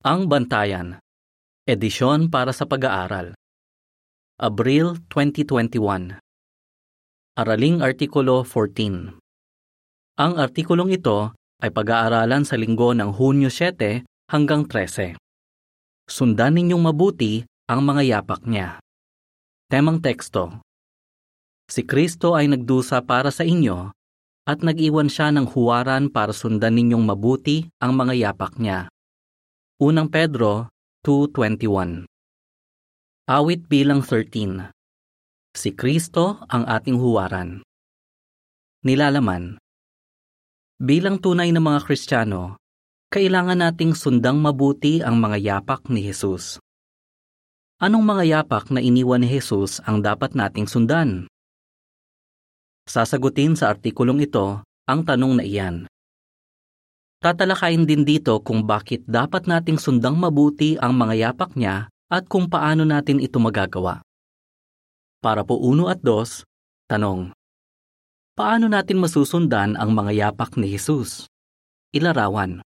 Ang Bantayan, edisyon para sa pag-aaral. Abril 2021. Araling Artikulo 14. Ang artikulong ito ay pag-aaralan sa linggo ng Hunyo 7 hanggang 13. Sundan ninyong mabuti ang mga yapak niya. Temang teksto: Si Kristo ay nagdusa para sa inyo at nag-iwan siya ng huwaran para sundan ninyong mabuti ang mga yapak niya. Unang Pedro 2:21. Awit bilang 13. Si Kristo ang ating huwaran. Nilalaman. Bilang tunay na mga Kristiyano, kailangan nating sundang mabuti ang mga yapak ni Jesus. Anong mga yapak na iniwan ni Jesus ang dapat nating sundan? Sasagutin sa artikulong ito ang tanong na iyan. Tatalakayin din dito kung bakit dapat nating sundang mabuti ang mga yapak niya at kung paano natin ito magagawa. Para po 1 at 2, tanong. Paano natin masusundan ang mga yapak ni Jesus? Ilarawan.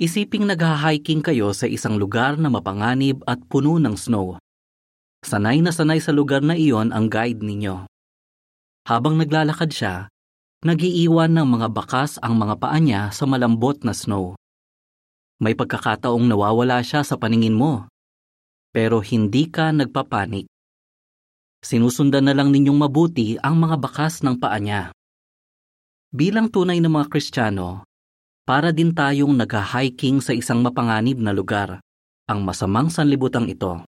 Isiping nagha-hiking kayo sa isang lugar na mapanganib at puno ng snow. Sanay na sanay sa lugar na iyon ang guide ninyo. Habang naglalakad siya, nag-iiwan ng mga bakas ang mga paa niya sa malambot na snow. May pagkakataong nawawala siya sa paningin mo, pero hindi ka nagpapanik. Sinusundan na lang ninyong mabuti ang mga bakas ng paa niya. Bilang tunay na mga Kristiyano, para din tayong nagha-hiking sa isang mapanganib na lugar, ang masamang sanlibutan ito.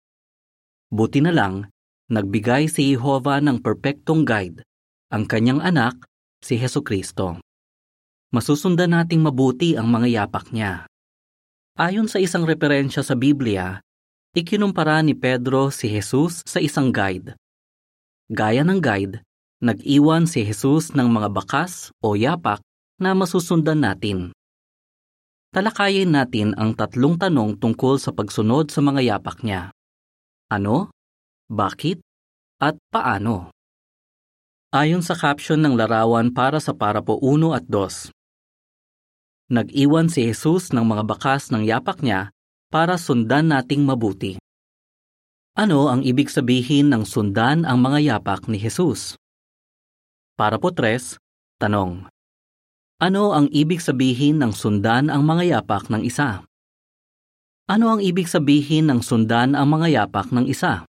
Buti na lang, nagbigay si Jehovah ng perpektong guide, ang kanyang anak, si Jesucristo. Masusundan nating mabuti ang mga yapak niya. Ayon sa isang referensya sa Biblia, ikinumpara ni Pedro si Jesus sa isang guide. Gaya ng guide, nag-iwan si Jesus ng mga bakas o yapak na masusundan natin. Talakayin natin ang 3 tanong tungkol sa pagsunod sa mga yapak niya. Ano? Bakit? At paano? Ayon sa caption ng larawan para sa parapo 1 at 2. Nag-iwan si Jesus ng mga bakas ng yapak niya para sundan nating mabuti. Ano ang ibig sabihin ng sundan ang mga yapak ni Jesus? Parapo 3, tanong. Ano ang ibig sabihin ng sundan ang mga yapak ng isa? Ano ang ibig sabihin ng sundan ang mga yapak ng isa?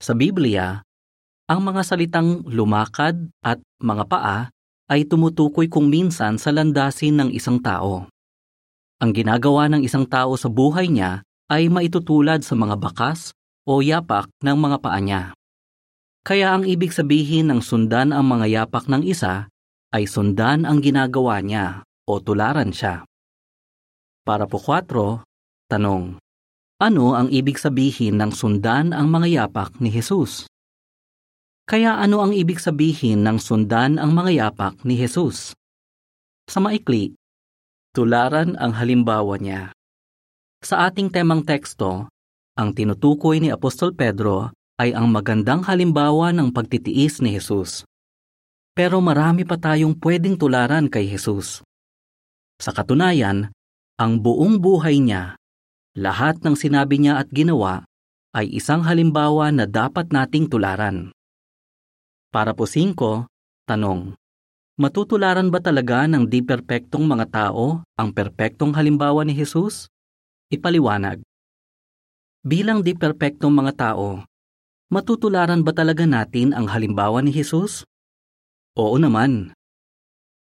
Sa Biblia, ang mga salitang lumakad at mga paa ay tumutukoy kung minsan sa landasin ng isang tao. Ang ginagawa ng isang tao sa buhay niya ay maitutulad sa mga bakas o yapak ng mga paa niya. Kaya ang ibig sabihin ng sundan ang mga yapak ng isa ay sundan ang ginagawa niya o tularan siya. Para po 4, tanong. Ano ang ibig sabihin ng sundan ang mga yapak ni Jesus? Kaya ano ang ibig sabihin ng sundan ang mga yapak ni Jesus? Sa maikli, tularan ang halimbawa niya. Sa ating temang teksto, ang tinutukoy ni Apostol Pedro ay ang magandang halimbawa ng pagtitiis ni Jesus. Pero marami pa tayong pwedeng tularan kay Jesus. Sa katunayan, ang buong buhay niya, lahat ng sinabi niya at ginawa, ay isang halimbawa na dapat nating tularan. Para po 5, tanong. Matutularan ba talaga ng di perpektong mga tao ang perpektong halimbawa ni Jesus? Ipaliwanag. Bilang di perpektong mga tao, matutularan ba talaga natin ang halimbawa ni Jesus? Oo naman.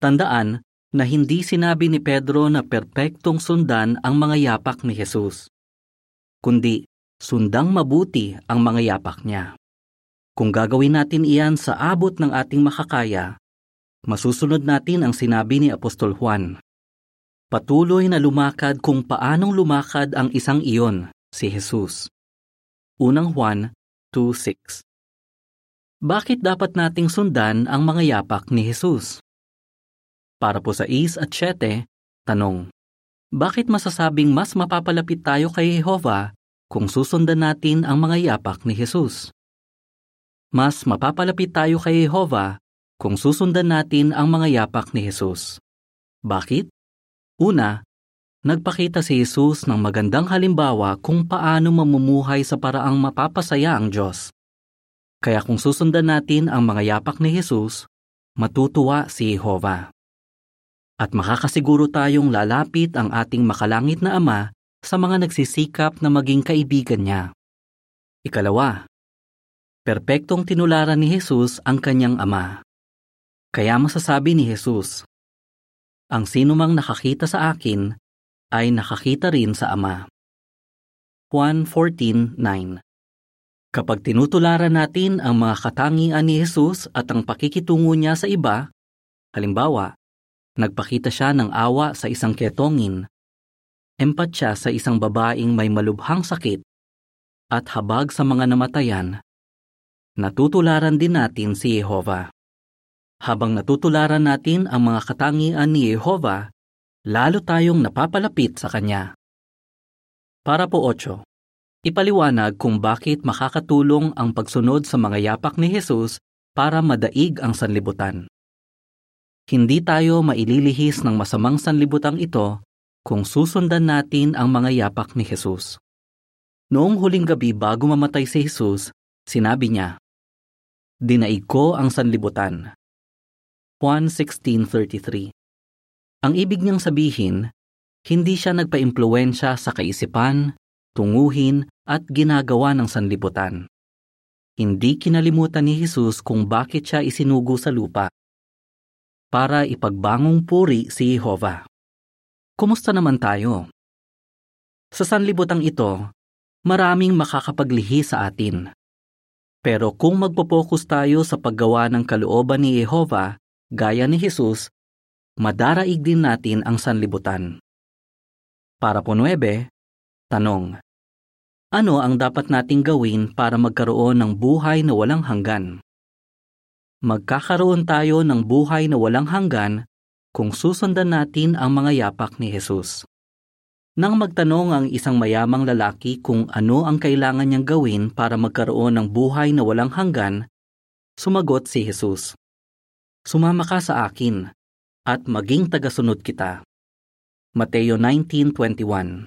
Tandaan na hindi sinabi ni Pedro na perpektong sundan ang mga yapak ni Jesus, kundi sundang mabuti ang mga yapak niya. Kung gagawin natin iyan sa abot ng ating makakaya, masusunod natin ang sinabi ni Apostol Juan. Patuloy na lumakad kung paanong lumakad ang isang iyon, si Jesus. Unang Juan 2:6. Bakit dapat nating sundan ang mga yapak ni Jesus? Para po sa 6 at 7, tanong. Bakit masasabing mas mapapalapit tayo kay Jehovah kung susundan natin ang mga yapak ni Jesus? Mas mapapalapit tayo kay Jehovah kung susundan natin ang mga yapak ni Jesus. Bakit? Una, nagpakita si Jesus ng magandang halimbawa kung paano mamumuhay sa paraang mapapasaya ang Diyos. Kaya kung susundan natin ang mga yapak ni Jesus, matutuwa si Jehovah. At makakasiguro tayong lalapit ang ating makalangit na Ama sa mga nagsisikap na maging kaibigan niya. Ikalawa, perpektong tinularan ni Jesus ang kanyang Ama. Kaya masasabi ni Jesus, "Ang sinumang nakakita sa akin ay nakakita rin sa Ama." Juan 14:9. Kapag tinutularan natin ang mga katangian ni Jesus at ang pakikitungo niya sa iba, halimbawa, nagpakita siya ng awa sa isang ketongin, empatya sa isang babaeng may malubhang sakit, at habag sa mga namatayan, natutularan din natin si Jehovah. Habang natutularan natin ang mga katangian ni Jehovah, lalo tayong napapalapit sa Kanya. Para po 8. Ipaliwanag kung bakit makakatulong ang pagsunod sa mga yapak ni Jesus para madaig ang sanlibutan. Hindi tayo maililihis ng masamang sanlibutang ito kung susundan natin ang mga yapak ni Jesus. Noong huling gabi bago mamatay si Jesus, sinabi niya, "Dinaig ko ang sanlibutan." Juan 16:33. Ang ibig niyang sabihin, hindi siya nagpaimpluwensya sa kaisipan, tunguhin at ginagawa ng sanlibutan. Hindi kinalimutan ni Jesus kung bakit siya isinugo sa lupa. Para ipagbangong puri si Jehovah. Kumusta naman tayo? Sa sanlibutang ito, maraming makakapaglihi sa atin. Pero kung magpo-focus tayo sa paggawa ng kalooban ni Jehovah, gaya ni Jesus, madaraig din natin ang sanlibutan. Para po 9, tanong. Ano ang dapat nating gawin para magkaroon ng buhay na walang hanggan? Magkakaroon tayo ng buhay na walang hanggan kung susundan natin ang mga yapak ni Jesus. Nang magtanong ang isang mayamang lalaki kung ano ang kailangan niyang gawin para magkaroon ng buhay na walang hanggan, sumagot si Jesus, "Sumama ka sa akin at maging tagasunod kita." Mateo 19:21.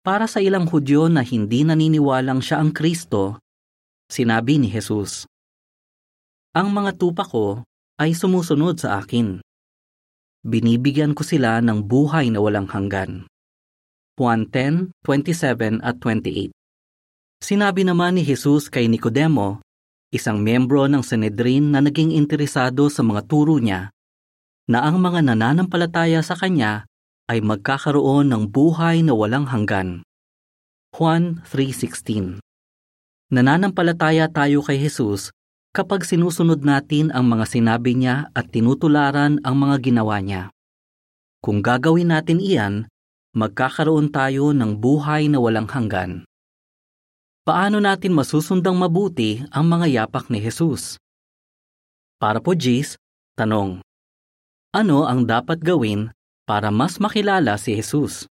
Para sa ilang Hudyo na hindi naniniwalang siya ang Kristo, sinabi ni Jesus, "Ang mga tupa ko ay sumusunod sa akin. Binibigyan ko sila ng buhay na walang hanggan." Juan 10:27 at 28. Sinabi naman ni Jesus kay Nicodemo, isang miyembro ng Sanhedrin na naging interesado sa mga turo niya, na ang mga nananampalataya sa kanya ay magkakaroon ng buhay na walang hanggan. Juan 3:16. Nananampalataya tayo kay Jesus kapag sinusunod natin ang mga sinabi niya at tinutularan ang mga ginawa niya. Kung gagawin natin iyan, magkakaroon tayo ng buhay na walang hanggan. Paano natin masusundang mabuti ang mga yapak ni Jesus? Para po 10, tanong. Ano ang dapat gawin para mas makilala si Jesus?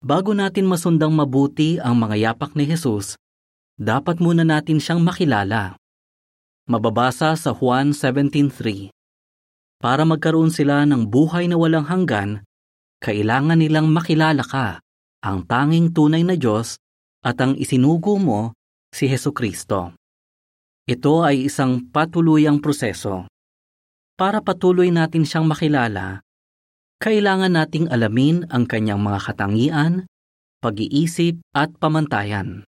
Bago natin masundang mabuti ang mga yapak ni Jesus, dapat muna natin siyang makilala. Mababasa sa Juan 17:3. Para magkaroon sila ng buhay na walang hanggan, kailangan nilang makilala ka, ang tanging tunay na Diyos at ang isinugo mo, si Jesucristo. Ito ay isang patuluyang proseso. Para patuloy natin siyang makilala, kailangan nating alamin ang kanyang mga katangian, pag-iisip at pamantayan.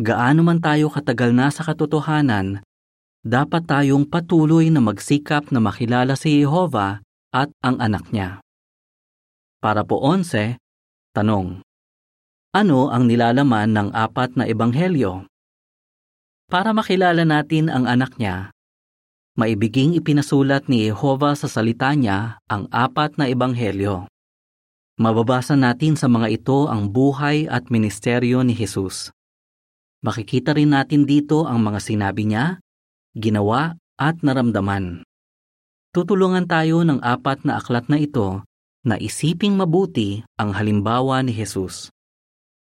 Gaano man tayo katagal na sa katotohanan, dapat tayong patuloy na magsikap na makilala si Jehovah at ang anak niya. Para po 11, tanong. Ano ang nilalaman ng 4 na ebanghelyo? Para makilala natin ang anak niya, maibiging ipinasulat ni Jehovah sa salita niya ang 4 na ebanghelyo. Mababasa natin sa mga ito ang buhay at ministeryo ni Jesus. Makikita rin natin dito ang mga sinabi niya, ginawa at naramdaman. Tutulungan tayo ng 4 na aklat na ito na isiping mabuti ang halimbawa ni Jesus.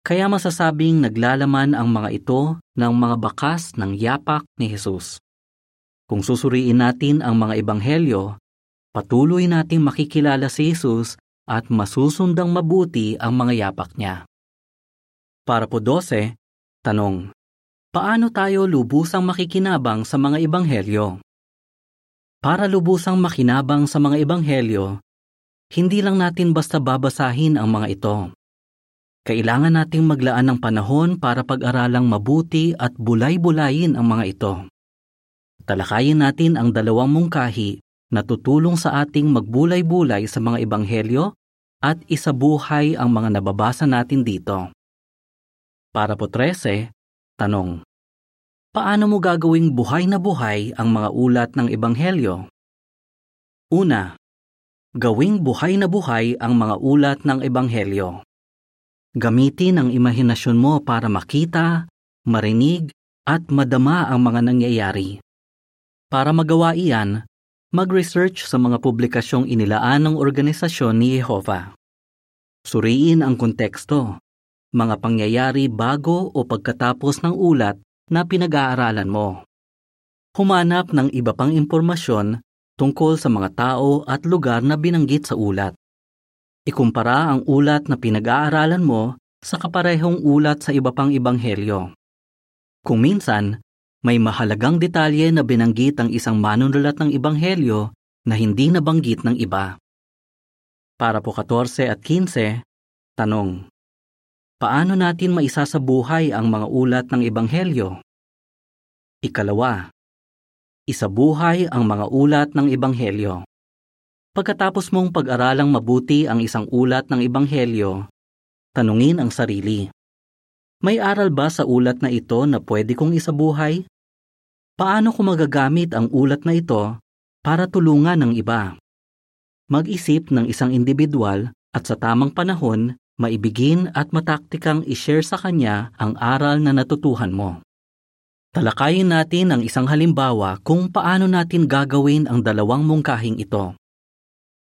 Kaya masasabing naglalaman ang mga ito ng mga bakas ng yapak ni Jesus. Kung susuriin natin ang mga ebanghelyo, patuloy nating makikilala si Jesus at masusundang mabuti ang mga yapak niya. Para po 12, tanong, paano tayo lubusang makikinabang sa mga ebanghelyo? Para lubusang makinabang sa mga ebanghelyo, hindi lang natin basta babasahin ang mga ito. Kailangan nating maglaan ng panahon para pag-aralang mabuti at bulay-bulayin ang mga ito. Talakayin natin ang dalawang mungkahi na tutulong sa ating magbulay-bulay sa mga ebanghelyo at isabuhay ang mga nababasa natin dito. Para po 13, tanong, paano mo gagawing buhay na buhay ang mga ulat ng ebanghelyo? Una, gawing buhay na buhay ang mga ulat ng ebanghelyo. Gamitin ang imahinasyon mo para makita, marinig, at madama ang mga nangyayari. Para magawa iyan, mag-research sa mga publikasyong inilaan ng Organisasyon ni Jehovah. Suriin ang konteksto, mga pangyayari bago o pagkatapos ng ulat na pinag-aaralan mo. Humanap ng iba pang impormasyon tungkol sa mga tao at lugar na binanggit sa ulat. Ikumpara ang ulat na pinag-aaralan mo sa kaparehong ulat sa iba pang ebanghelyo. Kung minsan, may mahalagang detalye na binanggit ang isang manunulat ng ebanghelyo na hindi nabanggit ng iba. Para po 14 at 15, tanong, paano natin maisasabuhay ang mga ulat ng ebanghelyo? Ikalawa, isabuhay ang mga ulat ng ebanghelyo. Pagkatapos mong pag-aralang mabuti ang isang ulat ng ebanghelyo, tanungin ang sarili. May aral ba sa ulat na ito na pwede kong isabuhay? Paano ko magagamit ang ulat na ito para tulungan ang iba? Mag-isip ng isang individual at sa tamang panahon, maibigin at mataktikang i-share sa kanya ang aral na natutuhan mo. Talakayin natin ang isang halimbawa kung paano natin gagawin ang dalawang mungkahing ito.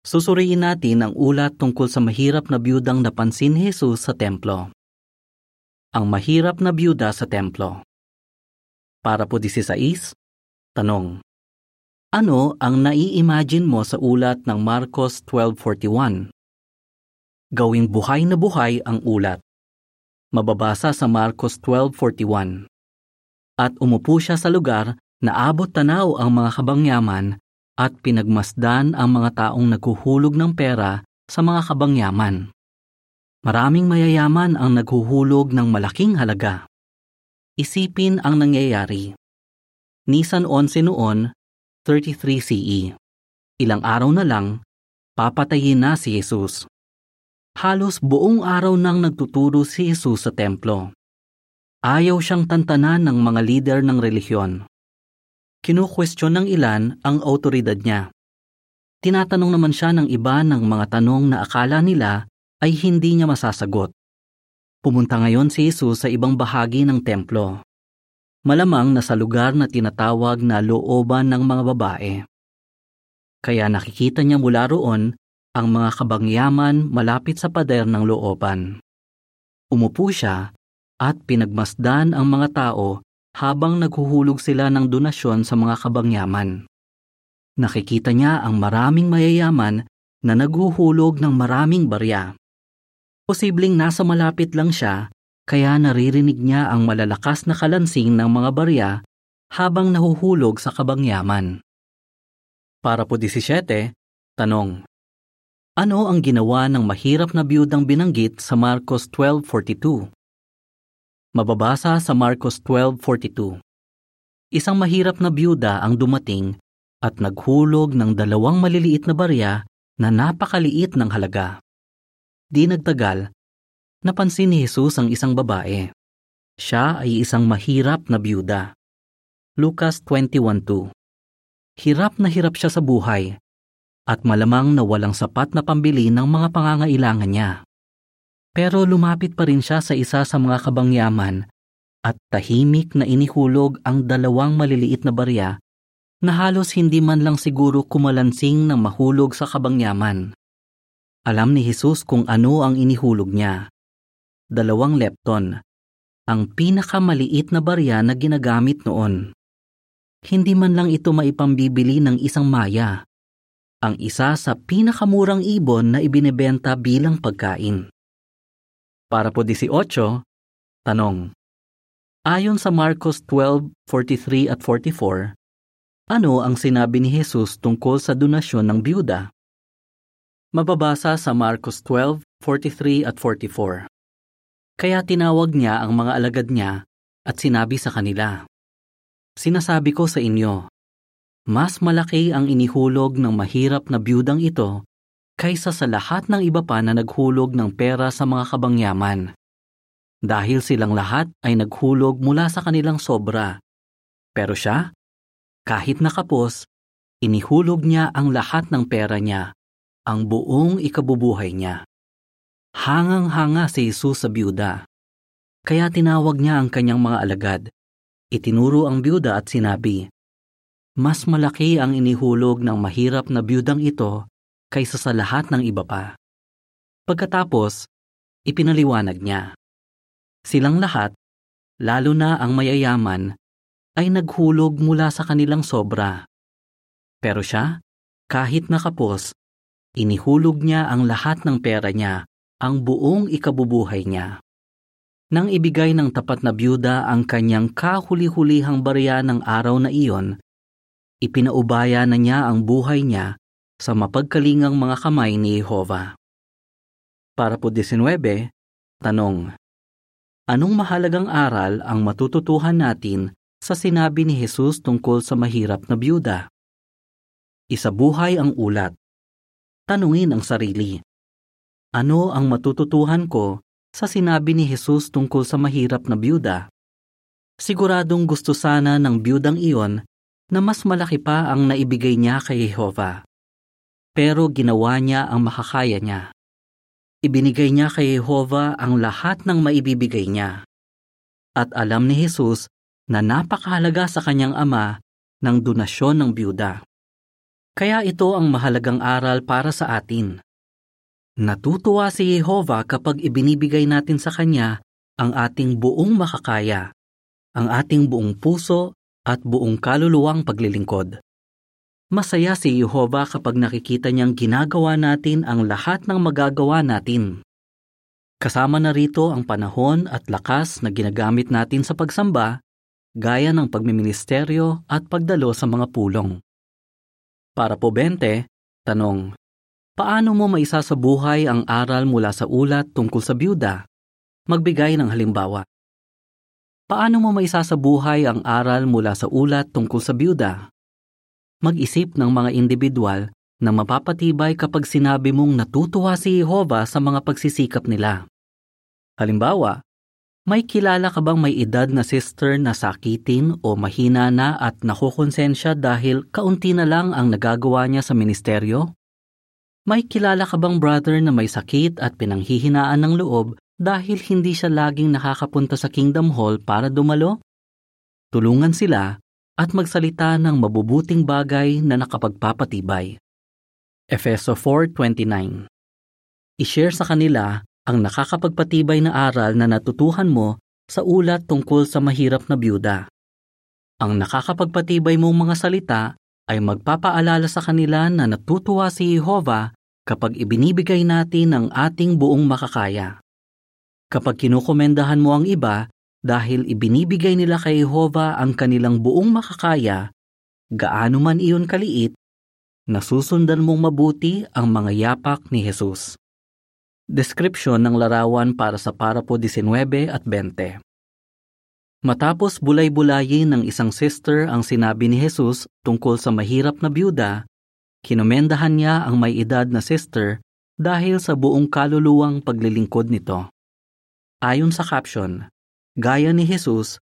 Susuriin natin ang ulat tungkol sa mahirap na biyudang napansin Jesus sa templo. Ang mahirap na biyuda sa templo. Para po 16, tanong, ano ang nai-imagine mo sa ulat ng Marcos 12:41? Gawing buhay na buhay ang ulat. Mababasa sa Marcos 12:41. At umupo siya sa lugar na abot tanaw ang mga kabangyaman at pinagmasdan ang mga taong naghuhulog ng pera sa mga kabangyaman. Maraming mayayaman ang naghuhulog ng malaking halaga. Isipin ang nangyayari. Nisan 11 noon, 33 CE. Ilang araw na lang, papatayin na si Jesus. Halos buong araw nang nagtuturo si Jesus sa templo. Ayaw siyang tantanan ng mga lider ng relihiyon. Kinu-question ng ilan ang awtoridad niya. Tinatanong naman siya ng iba ng mga tanong na akala nila ay hindi niya masasagot. Pumunta ngayon si Jesus sa ibang bahagi ng templo. Malamang nasa lugar na tinatawag na looban ng mga babae. Kaya nakikita niya mula roon ang mga kabangyaman malapit sa pader ng looban. Umupo siya at pinagmasdan ang mga tao habang naghuhulog sila ng donasyon sa mga kabangyaman. Nakikita niya ang maraming mayayaman na naghuhulog ng maraming barya. Posibleng nasa malapit lang siya, kaya naririnig niya ang malalakas na kalansing ng mga barya habang nahuhulog sa kabangyaman. Para po 17, tanong, ano ang ginawa ng mahirap na biyudang binanggit sa Marcos 12:42? Mababasa sa Marcos 12:42. Isang mahirap na biyuda ang dumating at naghulog ng dalawang maliliit na barya na napakaliit ng halaga. Di nagtagal, napansin ni Jesus ang isang babae. Siya ay isang mahirap na biyuda. Lucas 21:2. Hirap na hirap siya sa buhay at malamang na walang sapat na pambili ng mga pangangailangan niya. Pero lumapit pa rin siya sa isa sa mga kabangyaman at tahimik na inihulog ang dalawang maliliit na barya na halos hindi man lang siguro kumalansing ng mahulog sa kabangyaman. Alam ni Jesus kung ano ang inihulog niya. 2 lepton, ang pinakamaliit na barya na ginagamit noon. Hindi man lang ito maipambibili ng isang maya. ang isa sa pinakamurang ibon na ibinebenta bilang pagkain. Para po 18, tanong. Ayon sa Marcos 12:43 at 44, ano ang sinabi ni Jesus tungkol sa donasyon ng biyuda? Mababasa sa Marcos 12:43 at 44. Kaya tinawag niya ang mga alagad niya at sinabi sa kanila, "Sinasabi ko sa inyo, mas malaki ang inihulog ng mahirap na biyudang ito kaysa sa lahat ng iba pa na naghulog ng pera sa mga kabangyaman. Dahil silang lahat ay naghulog mula sa kanilang sobra. Pero siya, kahit nakapos, inihulog niya ang lahat ng pera niya, ang buong ikabubuhay niya." Hangang-hanga si Jesus sa biyuda. Kaya tinawag niya ang kanyang mga alagad. Itinuro ang biyuda at sinabi, "Mas malaki ang inihulog ng mahirap na biyudang ito kaysa sa lahat ng iba pa." Pagkatapos, ipinaliwanag niya. Silang lahat, lalo na ang mayayaman, ay naghulog mula sa kanilang sobra. Pero siya, kahit nakapos, inihulog niya ang lahat ng pera niya, ang buong ikabubuhay niya. Nang ibigay ng tapat na biyuda ang kanyang kahuli-hulihang barya ng araw na iyon, ipinaubaya na niya ang buhay niya sa mapagkalingang mga kamay ni Jehovah. Para po 19, tanong. Anong mahalagang aral ang matututuhan natin sa sinabi ni Jesus tungkol sa mahirap na biyuda? Isabuhay ang ulat. Tanungin ang sarili. Ano ang matututuhan ko sa sinabi ni Jesus tungkol sa mahirap na biyuda? Siguradong gusto sana ng biyudang iyon na mas malaki pa ang naibigay niya kay Jehovah. Pero ginawa niya ang makakaya niya. Ibinigay niya kay Jehovah ang lahat ng maibibigay niya. At alam ni Jesus na napakahalaga sa kanyang ama ng donasyon ng biyuda. Kaya ito ang mahalagang aral para sa atin. Natutuwa si Jehovah kapag ibinibigay natin sa kanya ang ating buong makakaya, ang ating buong puso, at buong kaluluwang paglilingkod. Masaya si Jehovah kapag nakikita niyang ginagawa natin ang lahat ng magagawa natin. Kasama na rito ang panahon at lakas na ginagamit natin sa pagsamba, gaya ng pagmiministeryo at pagdalo sa mga pulong. Para po 20, tanong. Paano mo maisasabuhay ang aral mula sa ulat tungkol sa biyuda? Magbigay ng halimbawa. Paano mo maisasabuhay ang aral mula sa ulat tungkol sa biyuda? Mag-isip ng mga individual na mapapatibay kapag sinabi mong natutuwa si Jehovah sa mga pagsisikap nila. Halimbawa, may kilala ka bang may edad na sister na sakitin o mahina na at nakukonsensya dahil kaunti na lang ang nagagawa niya sa ministeryo? May kilala ka bang brother na may sakit at pinanghihinaan ng loob dahil hindi siya laging nakakapunta sa Kingdom Hall para dumalo? Tulungan sila at magsalita ng mabubuting bagay na nakapagpapatibay. Efeso 4:29. I-share sa kanila ang nakakapagpatibay na aral na natutuhan mo sa ulat tungkol sa mahirap na biyuda. Ang nakakapagpatibay mong mga salita ay magpapaalala sa kanila na natutuwa si Jehovah kapag ibinibigay natin ang ating buong makakaya. Kapag kinukomendahan mo ang iba dahil ibinibigay nila kay Jehovah ang kanilang buong makakaya, gaano man iyon kaliit, nasusundan mong mabuti ang mga yapak ni Jesus. Description ng larawan para sa parapo 19 at 20. Matapos bulay-bulayin ng isang sister ang sinabi ni Jesus tungkol sa mahirap na biyuda, kinomendahan niya ang may edad na sister dahil sa buong kaluluwang paglilingkod nito. Ayon sa caption, gaya ni Jesus,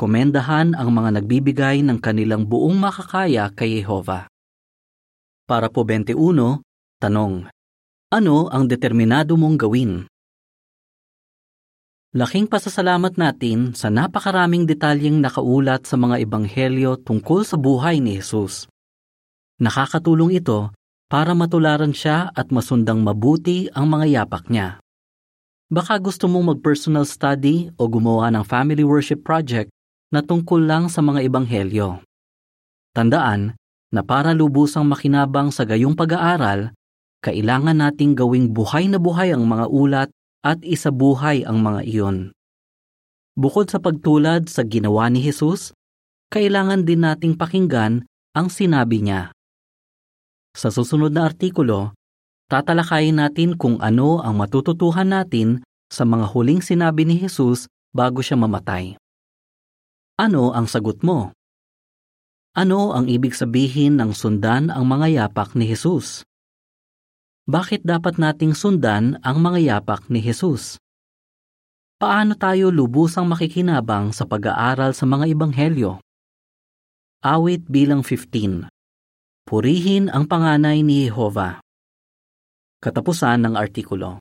komendahan ang mga nagbibigay ng kanilang buong makakaya kay Jehovah. Para po 21, tanong. Ano ang determinado mong gawin? Laking pasasalamat natin sa napakaraming detalyeng nakaulat sa mga ebanghelyo tungkol sa buhay ni Jesus. Nakakatulong ito para matularan siya at masundang mabuti ang mga yapak niya. Baka gusto mong mag-personal study o gumawa ng family worship project na tungkol lang sa mga ebanghelyo. Tandaan, na para lubusang makinabang sa gayong pag-aaral, kailangan nating gawing buhay na buhay ang mga ulat at isabuhay ang mga iyon. Bukod sa pagtulad sa ginawa ni Jesus, kailangan din nating pakinggan ang sinabi niya. Sa susunod na artikulo, tatalakayin natin kung ano ang matututuhan natin sa mga huling sinabi ni Jesus bago siya mamatay. Ano ang sagot mo? Ano ang ibig sabihin ng sundan ang mga yapak ni Jesus? Bakit dapat nating sundan ang mga yapak ni Jesus? Paano tayo lubusang makikinabang sa pag-aaral sa mga ebanghelyo? Awit bilang 15. Purihin ang panganay ni Jehovah. Katapusan ng artikulo.